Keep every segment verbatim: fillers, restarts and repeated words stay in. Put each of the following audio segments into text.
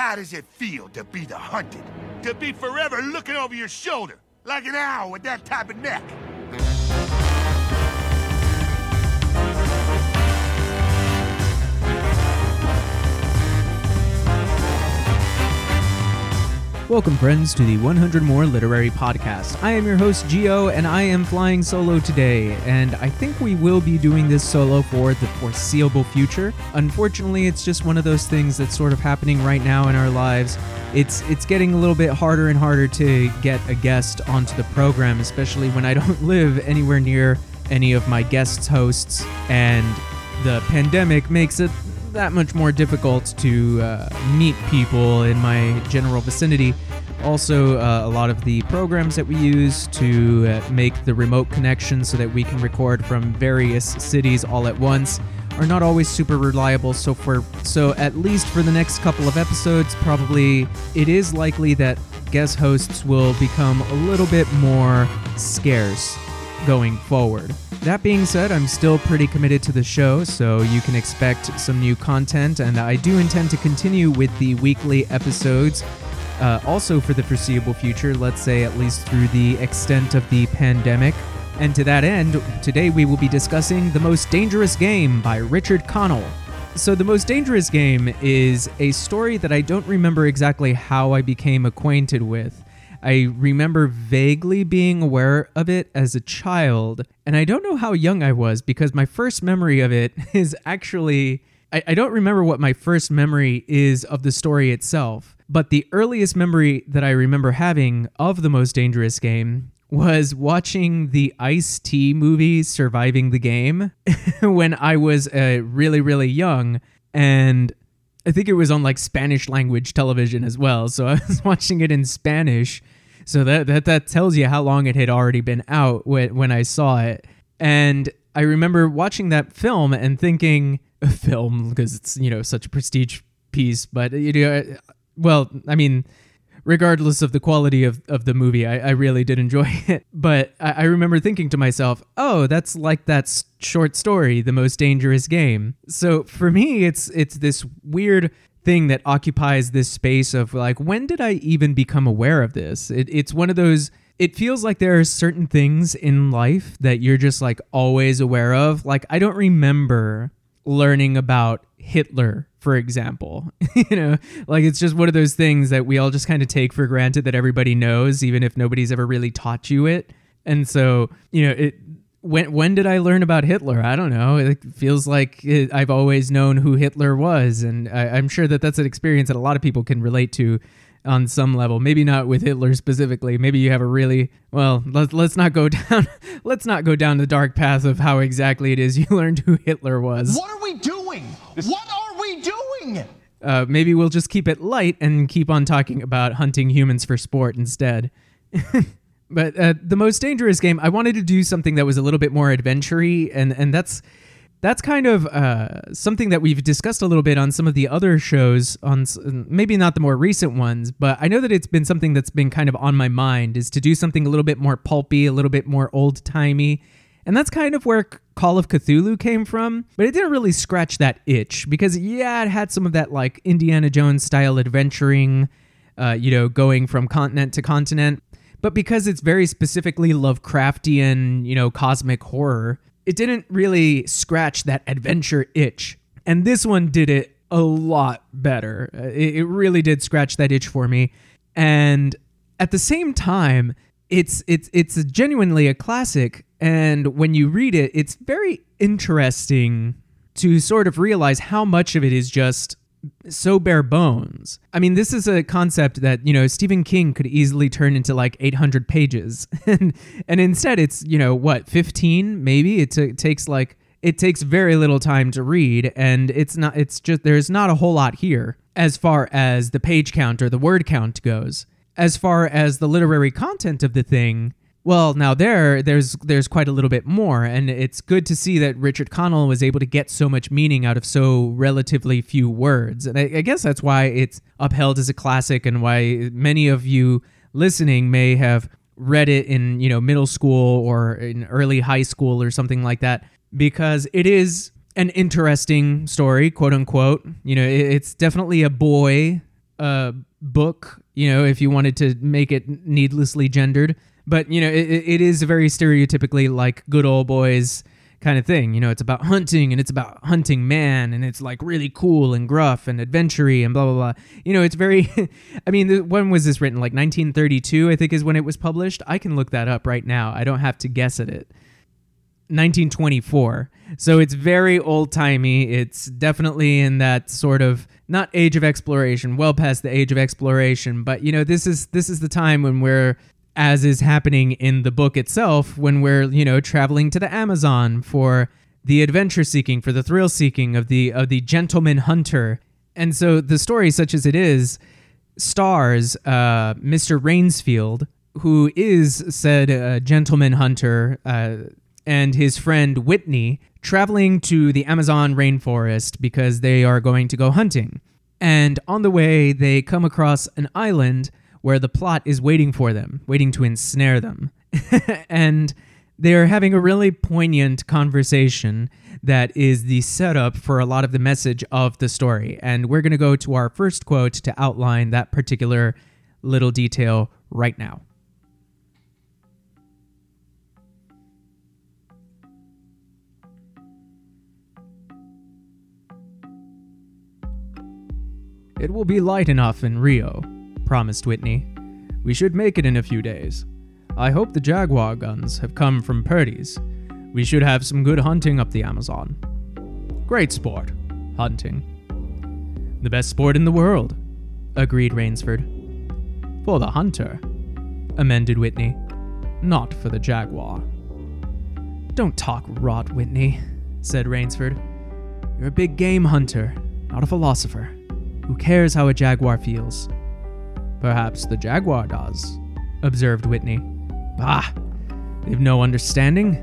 How does it feel to be the hunted? To be forever looking over your shoulder, like an owl with that type of neck? Welcome, friends, to the one hundred More Literary Podcast. I am your host, Gio, and I am flying solo today, and I think we will be doing this solo for the foreseeable future. Unfortunately, it's just one of those things that's sort of happening right now in our lives. It's it's getting a little bit harder and harder to get a guest onto the program, especially when I don't live anywhere near any of my guest hosts, and the pandemic makes it that much more difficult to uh, meet people in my general vicinity. Also, uh, a lot of the programs that we use to uh, make the remote connection so that we can record from various cities all at once are not always super reliable. So for so at least for the next couple of episodes, probably it is likely that guest hosts will become a little bit more scarce going forward. That being said, I'm still pretty committed to the show, so you can expect some new content, and I do intend to continue with the weekly episodes uh, also for the foreseeable future, let's say at least through the extent of the pandemic. And to that end, today we will be discussing The Most Dangerous Game by Richard Connell. So The Most Dangerous Game is a story that I don't remember exactly how I became acquainted with. I remember vaguely being aware of it as a child, and I don't know how young I was because my first memory of it is actually... I, I don't remember what my first memory is of the story itself, but the earliest memory that I remember having of The Most Dangerous Game was watching the Ice-T movie Surviving the Game when I was uh, really, really young, and I think it was on like Spanish language television as well, so I was watching it in Spanish. So that that, that tells you how long it had already been out when, when I saw it. And I remember watching that film and thinking, a film, because it's, you know, such a prestige piece, but, you know, well, I mean, regardless of the quality of, of the movie, I, I really did enjoy it. But I, I remember thinking to myself, oh, that's like that short story, The Most Dangerous Game. So for me, it's it's this weird thing that occupies this space of like, when did I even become aware of this? It, it's one of those, it feels like there are certain things in life that you're just like always aware of. Like, I don't remember learning about Hitler, for example. You know, like it's just one of those things that we all just kind of take for granted that everybody knows, even if nobody's ever really taught you it. And so, you know, it, when when did I learn about Hitler? I don't know. It feels like it, I've always known who Hitler was. And I, I'm sure that that's an experience that a lot of people can relate to on some level. Maybe not with Hitler specifically. Maybe you have a really, well, let's, let's not go down, let's not go down the dark path of how exactly it is you learned who Hitler was. What are we doing? What are doing? Uh, maybe we'll just keep it light and keep on talking about hunting humans for sport instead. But uh, The Most Dangerous Game, I wanted to do something that was a little bit more adventure-y, and, and that's that's kind of uh, something that we've discussed a little bit on some of the other shows, on maybe not the more recent ones, but I know that it's been something that's been kind of on my mind, is to do something a little bit more pulpy, a little bit more old-timey. And that's kind of where Call of Cthulhu came from, but it didn't really scratch that itch because, yeah, it had some of that like Indiana Jones style adventuring, uh, you know, going from continent to continent. But because it's very specifically Lovecraftian, you know, cosmic horror, it didn't really scratch that adventure itch. And this one did it a lot better. It, it really did scratch that itch for me. And at the same time, it's it's it's genuinely a classic, and when you read it, it's very interesting to sort of realize how much of it is just so bare bones. I mean, this is a concept that, you know, Stephen King could easily turn into like eight hundred pages, and and instead it's, you know, what, fifteen maybe? It, t- it takes like it takes very little time to read, and it's not it's just there's not a whole lot here as far as the page count or the word count goes. As far as the literary content of the thing, well, now there, there's there's quite a little bit more, and it's good to see that Richard Connell was able to get so much meaning out of so relatively few words, and I, I guess that's why it's upheld as a classic, and why many of you listening may have read it in, you know, middle school or in early high school or something like that, because it is an interesting story, quote unquote. You know, it, it's definitely a boy uh, book, you know, if you wanted to make it needlessly gendered. But, you know, it, it is a very stereotypically like good old boys kind of thing. You know, it's about hunting and it's about hunting man and it's like really cool and gruff and adventure-y and blah, blah, blah. You know, it's very, I mean, when was this written? Like nineteen thirty-two, I think is when it was published. I can look that up right now. I don't have to guess at it. nineteen twenty-four. So it's very old-timey. It's definitely in that sort of not age of exploration, well past the age of exploration, but you know, this is this is the time when we're, as is happening in the book itself, when we're, you know, traveling to the Amazon for the adventure seeking, for the thrill seeking of the of the gentleman hunter. And so the story, such as it is, stars uh, Mister Rainsfield, who is said uh, gentleman hunter, uh, and his friend Whitney, traveling to the Amazon rainforest because they are going to go hunting. And on the way, they come across an island where the plot is waiting for them, waiting to ensnare them. And they're having a really poignant conversation that is the setup for a lot of the message of the story. And we're going to go to our first quote to outline that particular little detail right now. "It will be light enough in Rio," promised Whitney. "We should make it in a few days. I hope the Jaguar guns have come from Purdy's. We should have some good hunting up the Amazon." "Great sport, hunting." "The best sport in the world," agreed Rainsford. "For the hunter," amended Whitney. "Not for the Jaguar." "Don't talk rot, Whitney," said Rainsford. "You're a big game hunter, not a philosopher. Who cares how a Jaguar feels?" "Perhaps the Jaguar does," observed Whitney. "Bah! They've no understanding."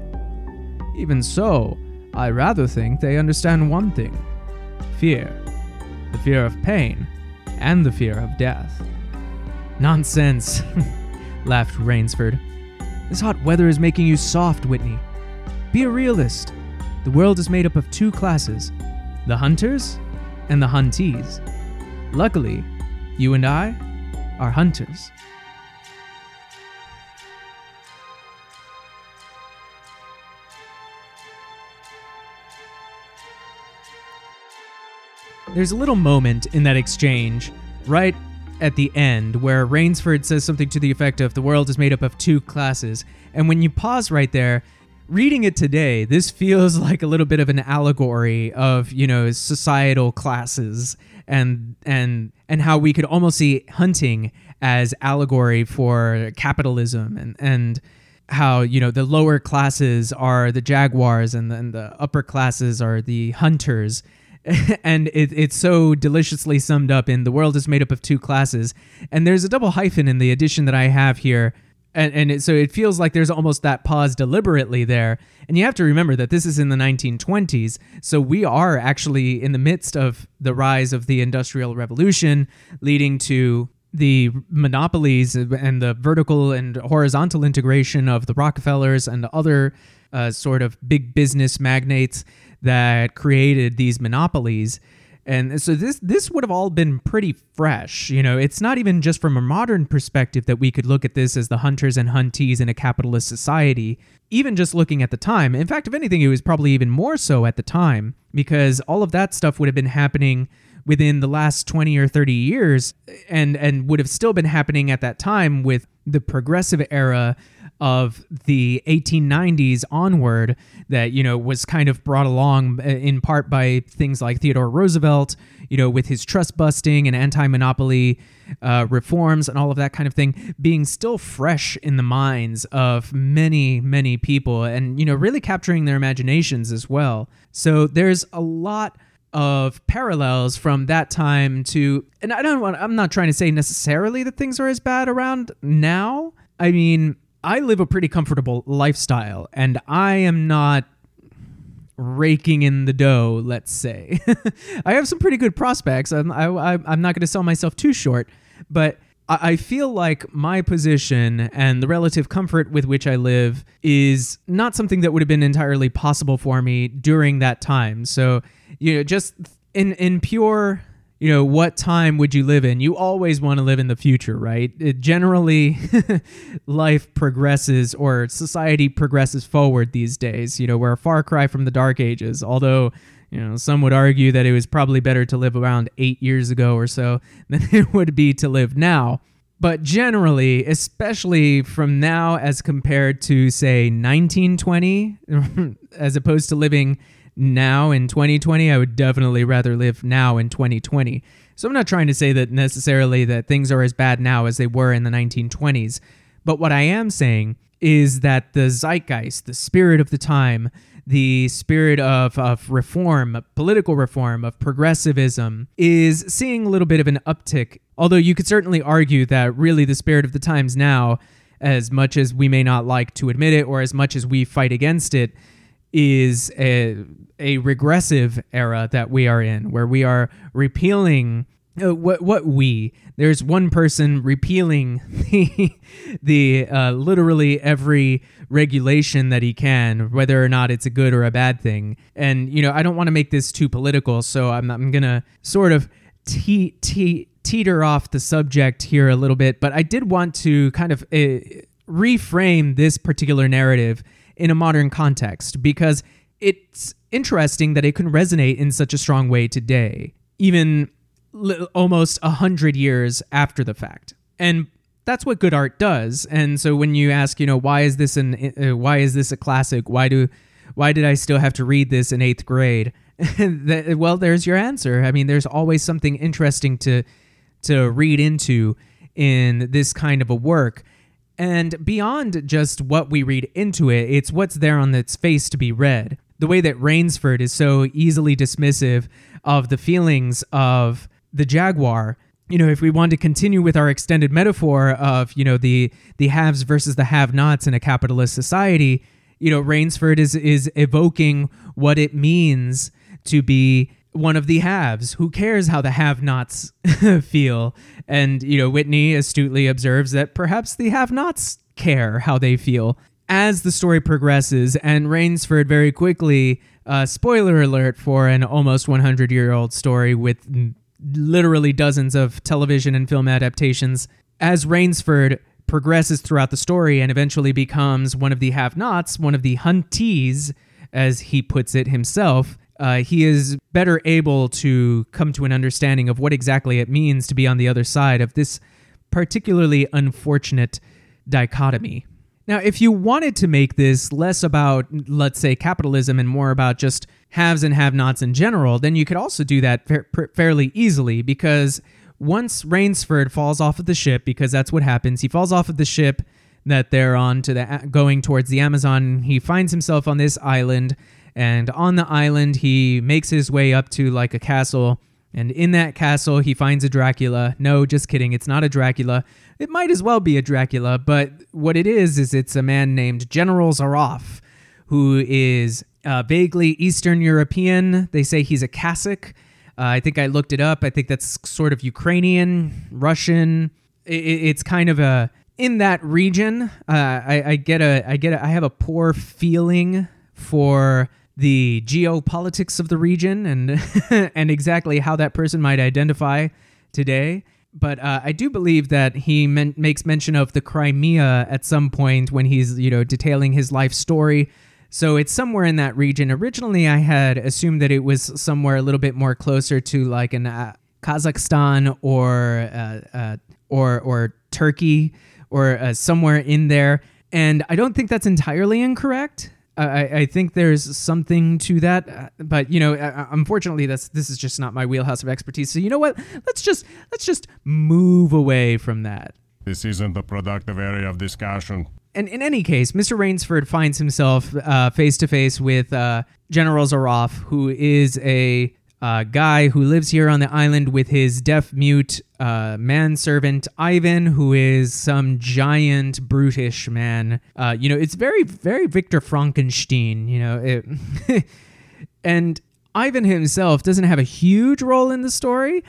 "Even so, I rather think they understand one thing. Fear. The fear of pain, and the fear of death." "Nonsense," laughed Rainsford. "This hot weather is making you soft, Whitney. Be a realist. The world is made up of two classes, the hunters and the huntees. Luckily, you and I are hunters." There's a little moment in that exchange, right at the end, where Rainsford says something to the effect of, "The world is made up of two classes." And when you pause right there, reading it today, this feels like a little bit of an allegory of, you know, societal classes and and and how we could almost see hunting as allegory for capitalism and, and how, you know, the lower classes are the jaguars and then the upper classes are the hunters. And it, it's so deliciously summed up in "The world is made up of two classes." And there's a double hyphen in the edition that I have here. And, and it, so it feels like there's almost that pause deliberately there. And you have to remember that this is in the nineteen twenties. So we are actually in the midst of the rise of the Industrial Revolution, leading to the monopolies and the vertical and horizontal integration of the Rockefellers and other uh, sort of big business magnates that created these monopolies. And so this this would have all been pretty fresh. You know, it's not even just from a modern perspective that we could look at this as the hunters and huntees in a capitalist society, even just looking at the time. In fact, if anything, it was probably even more so at the time, because all of that stuff would have been happening within the last twenty or thirty years and, and would have still been happening at that time with the progressive era of the eighteen nineties onward that, you know, was kind of brought along in part by things like Theodore Roosevelt, you know, with his trust busting and anti-monopoly uh, reforms and all of that kind of thing being still fresh in the minds of many, many people and, you know, really capturing their imaginations as well. So there's a lot of parallels from that time to, and I don't want, I'm not trying to say necessarily that things are as bad around now. I mean, I live a pretty comfortable lifestyle, and I am not raking in the dough, let's say. I have some pretty good prospects. I'm, I, I'm not going to sell myself too short, but I feel like my position and the relative comfort with which I live is not something that would have been entirely possible for me during that time. So, you know, just in, in pure, you know, what time would you live in? You always want to live in the future, right? It generally, life progresses, or society progresses forward these days. You know, we're a far cry from the Dark Ages, although, you know, some would argue that it was probably better to live around eight years ago or so than it would be to live now. But generally, especially from now as compared to, say, nineteen twenty, as opposed to living now in twenty twenty, I would definitely rather live now in twenty twenty. So I'm not trying to say that necessarily that things are as bad now as they were in the nineteen twenties. But what I am saying is that the zeitgeist, the spirit of the time, the spirit of, of reform, political reform, of progressivism, is seeing a little bit of an uptick. Although you could certainly argue that really the spirit of the times now, as much as we may not like to admit it or as much as we fight against it, is a, a regressive era that we are in, where we are repealing... Uh, what what we there's one person repealing the the uh, literally every regulation that he can, whether or not it's a good or a bad thing. And you know, I don't want to make this too political, so I'm I'm gonna sort of te- te- teeter off the subject here a little bit. But I did want to kind of uh, reframe this particular narrative in a modern context, because it's interesting that it can resonate in such a strong way today, even almost a hundred years after the fact. And that's what good art does. And so when you ask, you know, why is this an uh, why is this a classic? Why do why did I still have to read this in eighth grade? Well, there's your answer. I mean, there's always something interesting to to read into in this kind of a work. And beyond just what we read into it, it's what's there on its face to be read. The way that Rainsford is so easily dismissive of the feelings of the jaguar. You know, if we want to continue with our extended metaphor of, you know, the the haves versus the have-nots in a capitalist society, you know, Rainsford is is evoking what it means to be one of the haves. Who cares how the have-nots feel? And, you know, Whitney astutely observes that perhaps the have-nots care how they feel. As the story progresses, and Rainsford very quickly, uh, spoiler alert for an almost one hundred-year-old story with literally dozens of television and film adaptations, as Rainsford progresses throughout the story and eventually becomes one of the have-nots, one of the huntees, as he puts it himself, uh, he is better able to come to an understanding of what exactly it means to be on the other side of this particularly unfortunate dichotomy. Now, if you wanted to make this less about, let's say, capitalism and more about just haves and have-nots in general, then you could also do that fa- fairly easily, because once Rainsford falls off of the ship, because that's what happens, he falls off of the ship that they're on to the going towards the Amazon. He finds himself on this island, and on the island, he makes his way up to like a castle. And in that castle, he finds a Dracula. No, just kidding. It's not a Dracula. It might as well be a Dracula, but what it is, is it's a man named General Zaroff, who is uh, vaguely Eastern European. They say he's a Cossack. Uh, I think I looked it up. I think that's sort of Ukrainian, Russian. It, it's kind of a... In that region, uh, I, I get a... I get a, I have a poor feeling for... the geopolitics of the region and and exactly how that person might identify today. But uh, I do believe that he men- makes mention of the Crimea at some point when he's, you know, detailing his life story. So it's somewhere in that region. Originally, I had assumed that it was somewhere a little bit more closer to like an uh, Kazakhstan or uh, uh, or or Turkey or uh, somewhere in there. And I don't think that's entirely incorrect. I, I think there's something to that, but you know, unfortunately, that's this is just not my wheelhouse of expertise. So you know what? Let's just let's just move away from that. This isn't the productive area of discussion. And in any case, Mister Rainsford finds himself face to face with uh, General Zaroff, who is a uh, guy who lives here on the island with his deaf mute uh, manservant Ivan, who is some giant brutish man. Uh, you know, it's very, very Victor Frankenstein, you know. It and Ivan himself doesn't have a huge role in the story.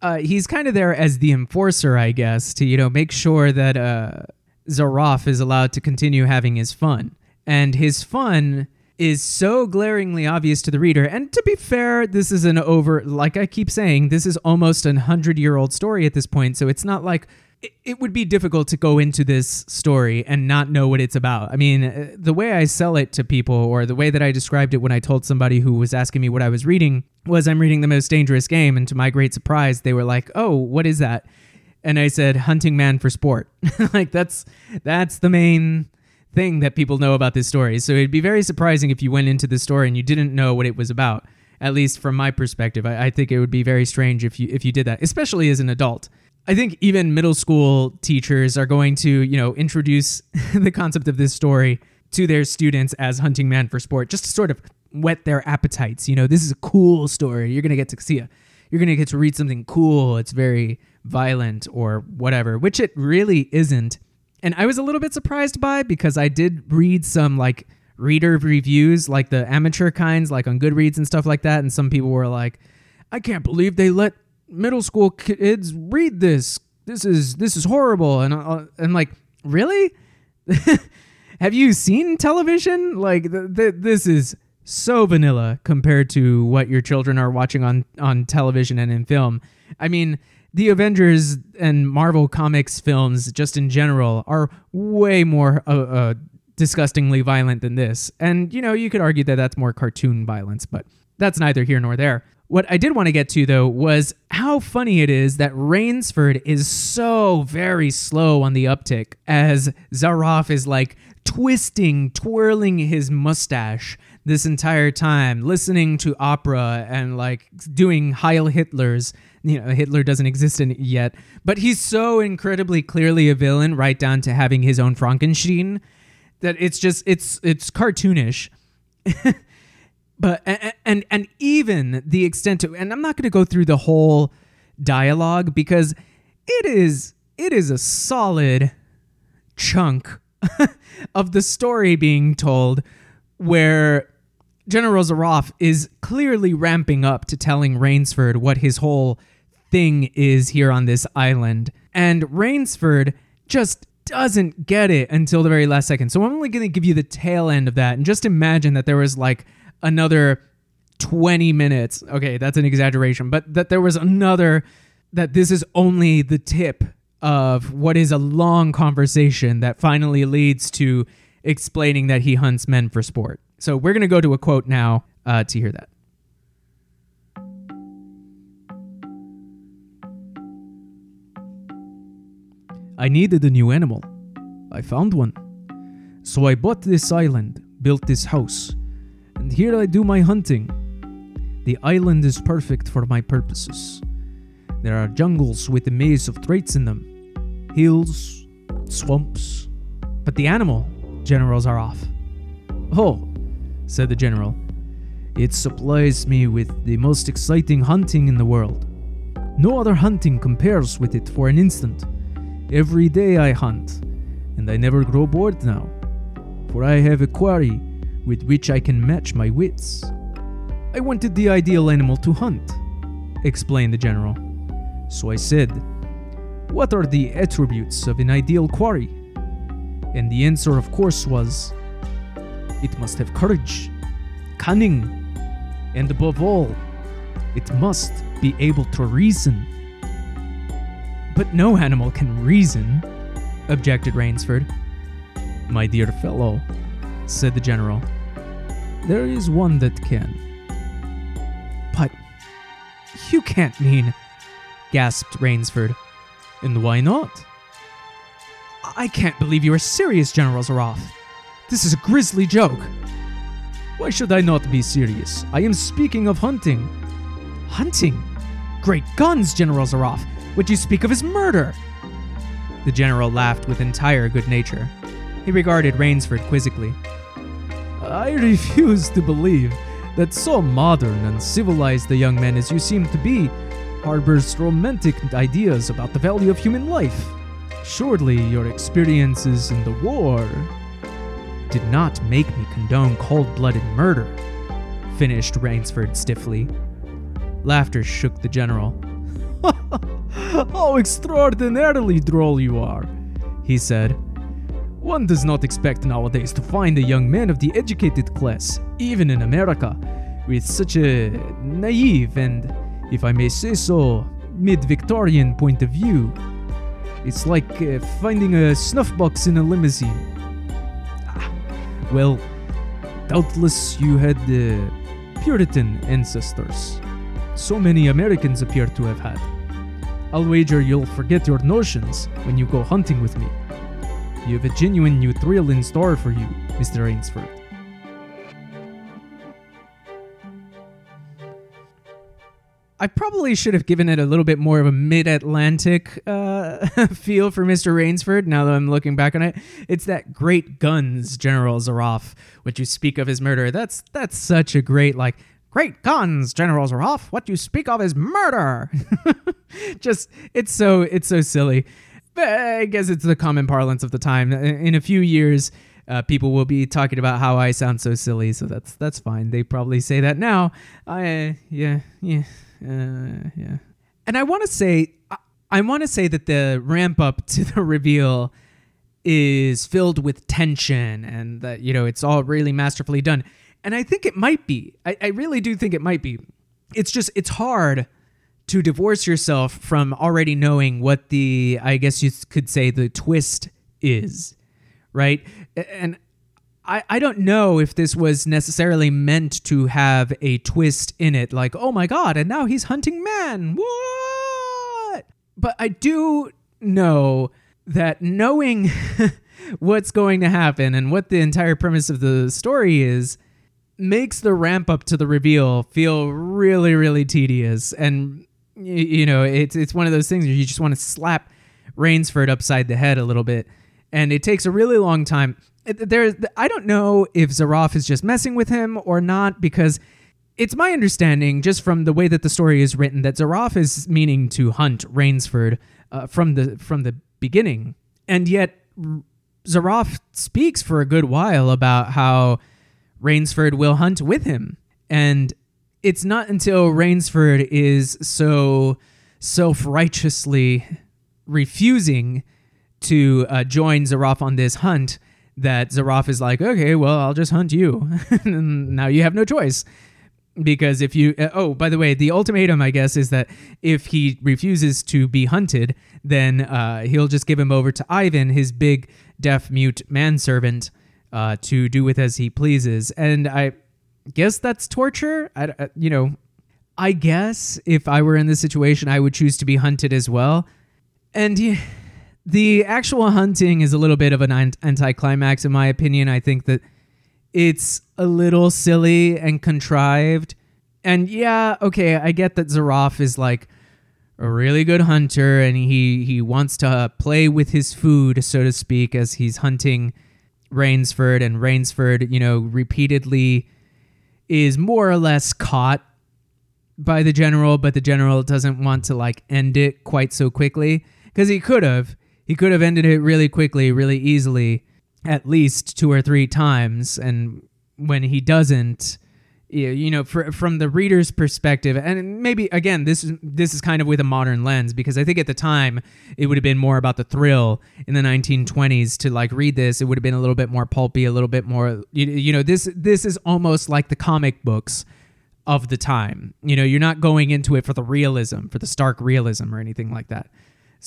Uh, he's kind of there as the enforcer, I guess, to, you know, make sure that uh, Zaroff is allowed to continue having his fun. And his fun is so glaringly obvious to the reader. And to be fair, this is an over, like I keep saying, this is almost an hundred-year-old story at this point. So it's not like, it, it would be difficult to go into this story and not know what it's about. I mean, the way I sell it to people, or the way that I described it when I told somebody who was asking me what I was reading, was I'm reading The Most Dangerous Game. And to my great surprise, they were like, oh, what is that? And I said, hunting man for sport. Like that's, that's the main thing that people know about this story. So it'd be very surprising if you went into the story and you didn't know what it was about. At least from my perspective, I, I think it would be very strange if you if you did that, especially as an adult. I think even middle school teachers are going to, you know, introduce the concept of this story to their students as hunting man for sport, just to sort of whet their appetites. You know, this is a cool story. You're going to get to see it. You're going to get to read something cool. It's very violent or whatever, which it really isn't. And I was a little bit surprised by, because I did read some like reader reviews, like the amateur kinds, like on Goodreads and stuff like that. And some people were like, I can't believe they let middle school kids read this. This is this is horrible. And I, I'm like, really? Have you seen television? Like th- th- this is so vanilla compared to what your children are watching on, on television and in film. I mean, the Avengers and Marvel Comics films, just in general, are way more uh, uh, disgustingly violent than this. And, you know, you could argue that that's more cartoon violence, but that's neither here nor there. What I did want to get to, though, was how funny it is that Rainsford is so very slow on the uptick as Zaroff is, like, twisting, twirling his mustache this entire time, listening to opera and, like, doing Heil Hitler's. You know, Hitler doesn't exist in yet, but he's so incredibly clearly a villain, right down to having his own Frankenstein, that it's just, it's it's cartoonish. But and, and and even the extent to, and I'm not going to go through the whole dialogue, because it is it is a solid chunk of the story being told where General Zaroff is clearly ramping up to telling Rainsford what his whole thing is here on this island. And Rainsford just doesn't get it until the very last second. So I'm only going to give you the tail end of that. And just imagine that there was like another twenty minutes. Okay, that's an exaggeration. But that there was another, that this is only the tip of what is a long conversation that finally leads to explaining that he hunts men for sport. So we're going to go to a quote now uh, to hear that. I needed a new animal. I found one. So I bought this island, built this house, and here I do my hunting. The island is perfect for my purposes. There are jungles with a maze of traits in them, hills, swamps. But the animal, generals are off. Oh, said the general. It supplies me with the most exciting hunting in the world. No other hunting compares with it for an instant. Every day I hunt, and I never grow bored now, for I have a quarry with which I can match my wits. I wanted the ideal animal to hunt, explained the general. So I said, what are the attributes of an ideal quarry? And the answer, of course, was, it must have courage, cunning, and above all, it must be able to reason. But no animal can reason, objected Rainsford. My dear fellow, said the general, there is one that can. But you can't mean, gasped Rainsford. And why not? I can't believe you are serious, General Zaroff. This is a grisly joke. Why should I not be serious? I am speaking of hunting. Hunting? Great guns, General Zaroff. Would you speak of his murder? The general laughed with entire good nature. He regarded Rainsford quizzically. I refuse to believe that so modern and civilized a young man as you seem to be harbors romantic ideas about the value of human life. Surely your experiences in the war did not make me condone cold-blooded murder, finished Rainsford stiffly. Laughter shook the general. How extraordinarily droll you are, he said. One does not expect nowadays to find a young man of the educated class, even in America, with such a naive and, if I may say so, mid-Victorian point of view. It's like uh, finding a snuffbox in a limousine. Ah, well, doubtless you had uh, Puritan ancestors. So many Americans appear to have had. I'll wager you'll forget your notions when you go hunting with me. You have a genuine new thrill in store for you, Mister Ainsford. I probably should have given it a little bit more of a mid-Atlantic uh, feel for Mister Rainsford, now that I'm looking back on it. It's that great guns, General Zaroff, what you speak of his murder. That's that's such a great, like, great guns, General Zaroff, what you speak of is murder. Just, it's so, it's so silly. But I guess it's the common parlance of the time. In a few years, Uh, people will be talking about how I sound so silly, so that's that's fine. They probably say that now. I uh, yeah yeah uh, yeah. And I want to say I, I want to say that the ramp up to the reveal is filled with tension, and that, you know, it's all really masterfully done. And I think it might be. I, I really do think it might be. It's just it's hard to divorce yourself from already knowing what the, I guess you could say, the twist is. Right. And I, I don't know if this was necessarily meant to have a twist in it, like, oh my God, and now he's hunting man. What? But I do know that knowing what's going to happen and what the entire premise of the story is makes the ramp up to the reveal feel really, really tedious. And, you know, it's, it's one of those things where you just want to slap Rainsford upside the head a little bit. And it takes a really long time. There, I don't know if Zaroff is just messing with him or not, because it's my understanding, just from the way that the story is written, that Zaroff is meaning to hunt Rainsford uh, from the from the beginning. And yet, Zaroff speaks for a good while about how Rainsford will hunt with him. And it's not until Rainsford is so self-righteously refusing to uh, join Zaroff on this hunt that Zaroff is like, okay, well, I'll just hunt you. Now you have no choice. Because if you... Uh, oh, by the way, the ultimatum, I guess, is that if he refuses to be hunted, then uh, he'll just give him over to Ivan, his big deaf-mute manservant, uh, to do with as he pleases. And I guess that's torture. I, uh, you know, I guess if I were in this situation, I would choose to be hunted as well. And yeah... The actual hunting is a little bit of an anticlimax, in my opinion. I think that it's a little silly and contrived. And yeah, okay, I get that Zaroff is like a really good hunter, and he, he wants to play with his food, so to speak, as he's hunting Rainsford. And Rainsford, you know, repeatedly is more or less caught by the general, but the general doesn't want to, like, end it quite so quickly. Because he could have. He could have ended it really quickly, really easily, at least two or three times. And when he doesn't, you know, for, from the reader's perspective, and maybe, again, this is, this is kind of with a modern lens, because I think at the time it would have been more about the thrill in the nineteen twenties to, like, read this. It would have been a little bit more pulpy, a little bit more, you, you know, this this is almost like the comic books of the time. You know, you're not going into it for the realism, for the stark realism or anything like that.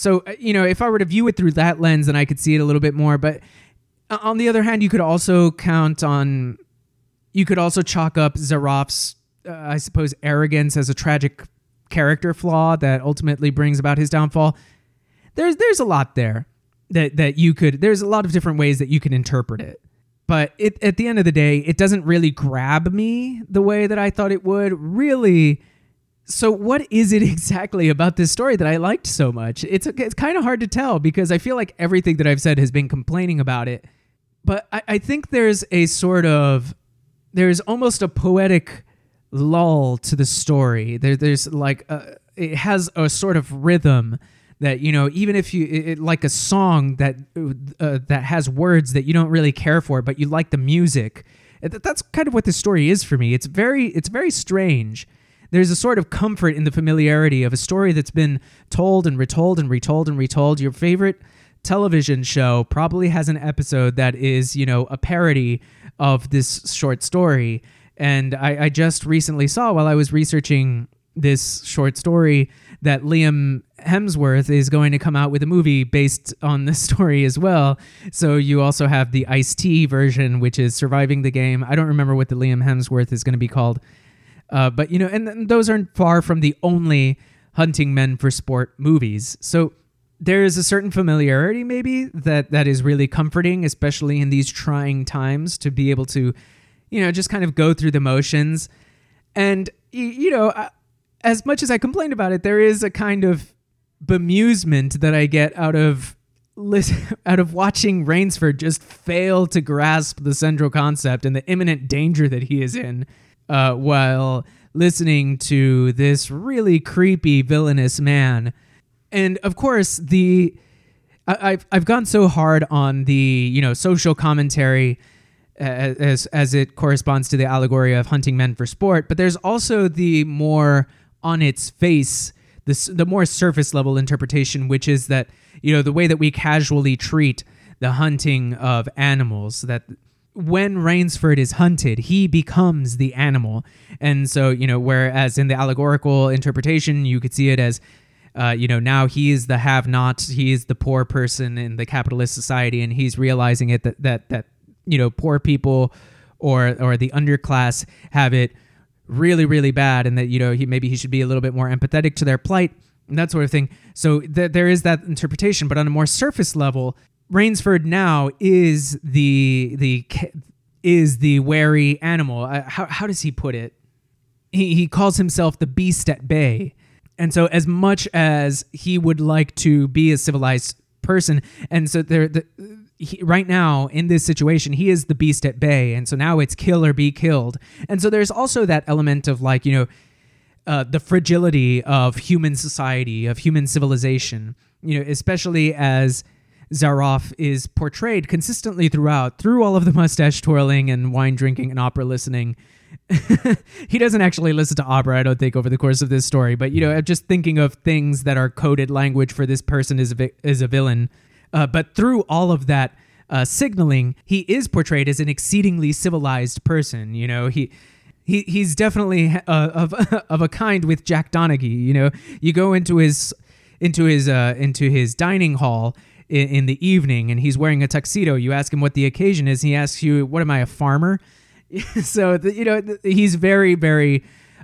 So, you know, if I were to view it through that lens, then I could see it a little bit more. But on the other hand, you could also count on, you could also chalk up Zaroff's, uh, I suppose, arrogance as a tragic character flaw that ultimately brings about his downfall. There's there's a lot there that, that you could, there's a lot of different ways that you can interpret it. But it, at the end of the day, it doesn't really grab me the way that I thought it would. Really. So what is it exactly about this story that I liked so much? It's it's kind of hard to tell, because I feel like everything that I've said has been complaining about it. But I, I think there's a sort of, there's almost a poetic lull to the story. There, there's like, a, it has a sort of rhythm that, you know, even if you, it, it, like a song that uh, that has words that you don't really care for, but you like the music. That's kind of what this story is for me. It's very, it's very strange. There's a sort of comfort in the familiarity of a story that's been told and retold and retold and retold. Your favorite television show probably has an episode that is, you know, a parody of this short story. And I, I just recently saw, while I was researching this short story, that Liam Hemsworth is going to come out with a movie based on this story as well. So you also have the Ice-T version, which is Surviving the Game. I don't remember what the Liam Hemsworth is going to be called. Uh, but, you know, and, and those aren't far from the only hunting men for sport movies. So there is a certain familiarity maybe that that is really comforting, especially in these trying times, to be able to, you know, just kind of go through the motions. And, you know, I, as much as I complained about it, there is a kind of bemusement that I get out of out of watching Rainsford just fail to grasp the central concept and the imminent danger that he is in, uh, while listening to this really creepy, villainous man. And of course, the I, I've I've gone so hard on the, you know, social commentary as as it corresponds to the allegory of hunting men for sport, but there's also the more on its face, the, the more surface level interpretation, which is that, you know, the way that we casually treat the hunting of animals, that when Rainsford is hunted, he becomes the animal. And so, you know, whereas in the allegorical interpretation, you could see it as, uh, you know, now he is the have-not, he is the poor person in the capitalist society, and he's realizing it that that that, you know, poor people or or the underclass have it really, really bad, and that, you know, he maybe he should be a little bit more empathetic to their plight and that sort of thing. So th- there is that interpretation, but on a more surface level, Rainsford now is the the is the wary animal. Uh, how how does he put it? He he calls himself the beast at bay. And so as much as he would like to be a civilized person, and so there the He, right now in this situation, he is the beast at bay. And so now it's kill or be killed. And so there's also that element of, like, you know, uh, the fragility of human society, of human civilization, you know, especially as Zaroff is portrayed consistently throughout, through all of the mustache twirling and wine drinking and opera listening. He doesn't actually listen to opera, I don't think, over the course of this story. But, you know, just thinking of things that are coded language for this person is a, vi- is a villain. Uh, but through all of that uh, signaling, he is portrayed as an exceedingly civilized person. You know, he he he's definitely uh, of of a kind with Jack Donaghy. You know, you go into his into his uh, into his dining hall in, in the evening, and he's wearing a tuxedo. You ask him what the occasion is, and he asks you, "What am I, a farmer?" So the, you know, the, he's very, very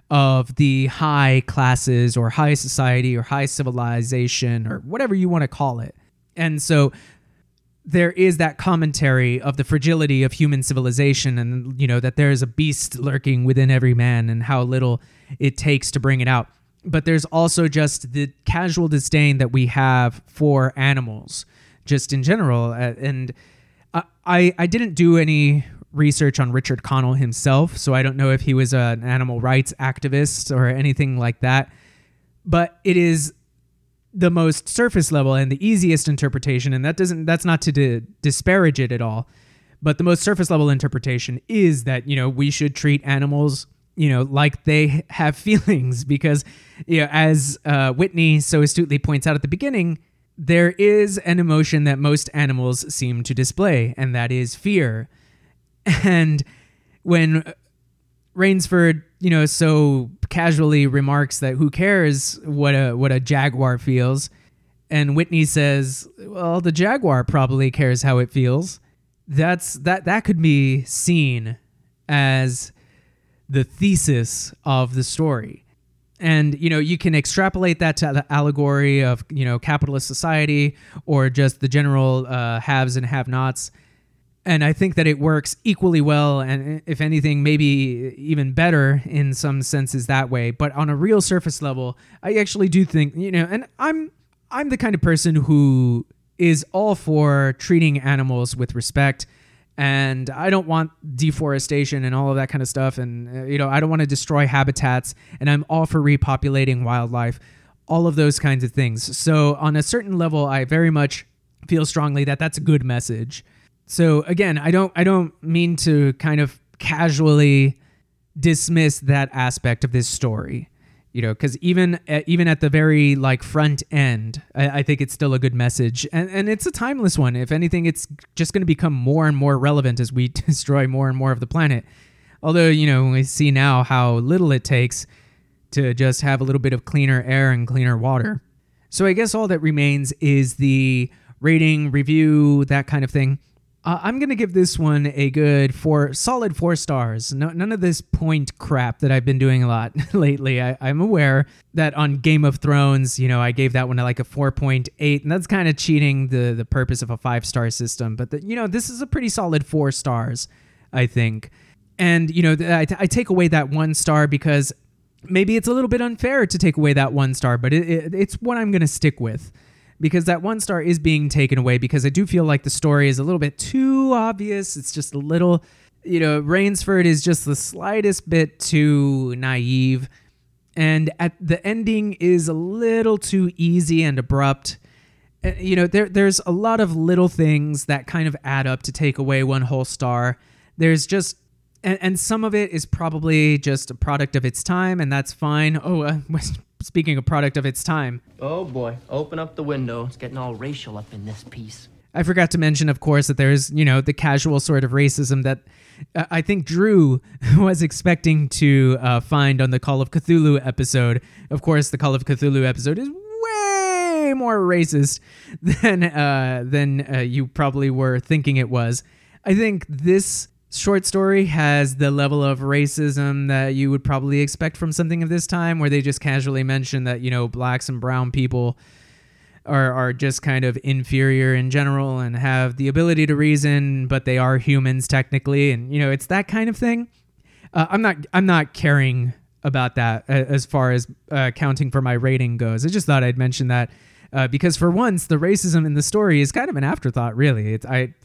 of the high classes or high society or high civilization or whatever you want to call it. And so there is that commentary of the fragility of human civilization, and, you know, that there is a beast lurking within every man and how little it takes to bring it out. But there's also just the casual disdain that we have for animals just in general. And I, I didn't do any research on Richard Connell himself, so I don't know if he was an animal rights activist or anything like that. But it is the most surface level and the easiest interpretation, and that doesn't that's not to di- disparage it at all, but the most surface level interpretation is that, you know, we should treat animals, you know, like they have feelings, because, you know, as uh, Whitney so astutely points out at the beginning, there is an emotion that most animals seem to display, and that is fear. And when Rainsford, you know, so casually remarks that who cares what a what a jaguar feels, and Whitney says, well, the jaguar probably cares how it feels, that's that that could be seen as the thesis of the story. And, you know, you can extrapolate that to the allegory of, you know, capitalist society or just the general uh, haves and have-nots. And I think that it works equally well, and if anything, maybe even better in some senses that way. But on a real surface level, I actually do think, you know, and I'm I'm the kind of person who is all for treating animals with respect, and I don't want deforestation and all of that kind of stuff, and, you know, I don't want to destroy habitats, and I'm all for repopulating wildlife, all of those kinds of things. So on a certain level, I very much feel strongly that that's a good message. So again, I don't I don't mean to kind of casually dismiss that aspect of this story. You know, because even even at the very like front end, I, I think it's still a good message, and and it's a timeless one. If anything, it's just going to become more and more relevant as we destroy more and more of the planet. Although, you know, we see now how little it takes to just have a little bit of cleaner air and cleaner water. So I guess all that remains is the rating, review, that kind of thing. Uh, I'm going to give this one a good four, solid four stars. No, none of this point crap that I've been doing a lot lately. I, I'm aware that on Game of Thrones, you know, I gave that one like a four point eight, and that's kind of cheating the, the purpose of a five-star system. But, the, you know, this is a pretty solid four stars, I think. And, you know, I, t- I take away that one star because maybe it's a little bit unfair to take away that one star, but it, it, it's what I'm going to stick with. Because that one star is being taken away because I do feel like the story is a little bit too obvious. It's just a little, you know, Rainsford is just the slightest bit too naive. And at the ending is a little too easy and abrupt. You know, there there's a lot of little things that kind of add up to take away one whole star. There's just, and, and some of it is probably just a product of its time, and that's fine. Oh, uh, speaking of product of its time. Oh boy, open up the window. It's getting all racial up in this piece. I forgot to mention, of course, that there's, you know, the casual sort of racism that uh, I think Drew was expecting to uh, find on the Call of Cthulhu episode. Of course, the Call of Cthulhu episode is way more racist than, uh, than uh, you probably were thinking it was. I think this short story has the level of racism that you would probably expect from something of this time, where they just casually mention that, you know, blacks and brown people are are just kind of inferior in general and have the ability to reason, but they are humans technically, and, you know, it's that kind of thing. Uh, I'm not I'm not caring about that as far as uh, counting for my rating goes. I just thought I'd mention that uh, because for once the racism in the story is kind of an afterthought, really. It's I,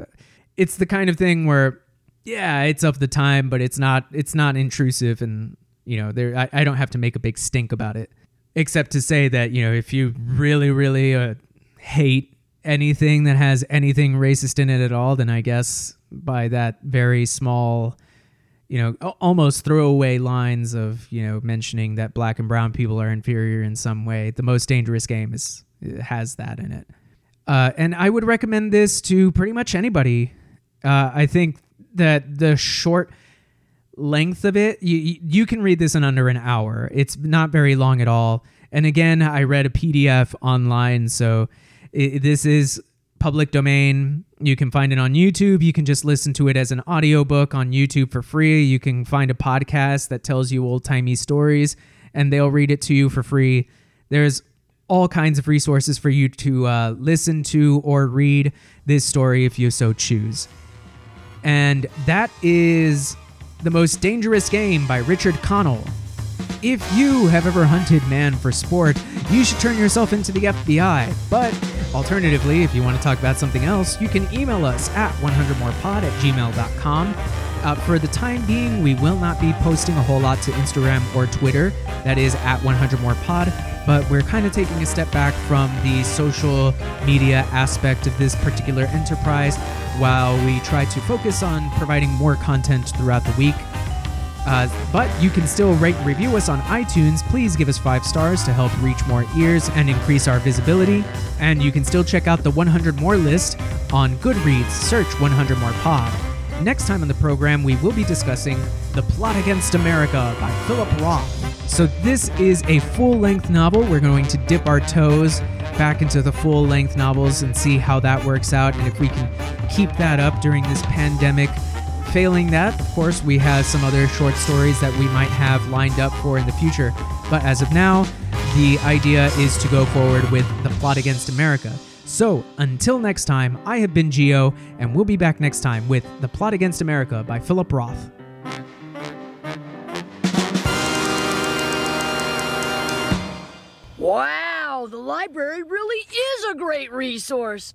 it's the kind of thing where, yeah, it's of the time, but it's not it's not intrusive, and, you know, there I, I don't have to make a big stink about it, except to say that, you know, if you really, really uh, hate anything that has anything racist in it at all, then I guess by that very small, you know, almost throwaway lines of, you know, mentioning that black and brown people are inferior in some way, The Most Dangerous Game is has that in it. Uh, and I would recommend this to pretty much anybody. Uh, I think that the short length of it, you you can read this in under an hour. It's not very long at all. And again, I read a P D F online, so it, this is public domain. You can find it on YouTube. You can just listen to it as an audiobook on YouTube for free. You can find a podcast that tells you old-timey stories, and they'll read it to you for free. There's all kinds of resources for you to uh, listen to or read this story if you so choose. And that is The Most Dangerous Game by Richard Connell. If you have ever hunted man for sport, you should turn yourself into the F B I. But alternatively, if you want to talk about something else, you can email us at one hundred more pod at gmail dot com. Uh, for the time being, we will not be posting a whole lot to Instagram or Twitter. That is at one hundred more pod. But we're kind of taking a step back from the social media aspect of this particular enterprise while we try to focus on providing more content throughout the week. Uh, but you can still rate and review us on iTunes. Please give us five stars to help reach more ears and increase our visibility. And you can still check out the one hundred more list on Goodreads. Search one hundred more pod. Next time on the program, we will be discussing The Plot Against America by Philip Roth. So this is a full-length novel. We're going to dip our toes back into the full-length novels and see how that works out, and if we can keep that up during this pandemic. Failing that, of course, we have some other short stories that we might have lined up for in the future. But as of now, the idea is to go forward with The Plot Against America. So, until next time, I have been Gio, and we'll be back next time with The Plot Against America by Philip Roth. Wow, the library really is a great resource!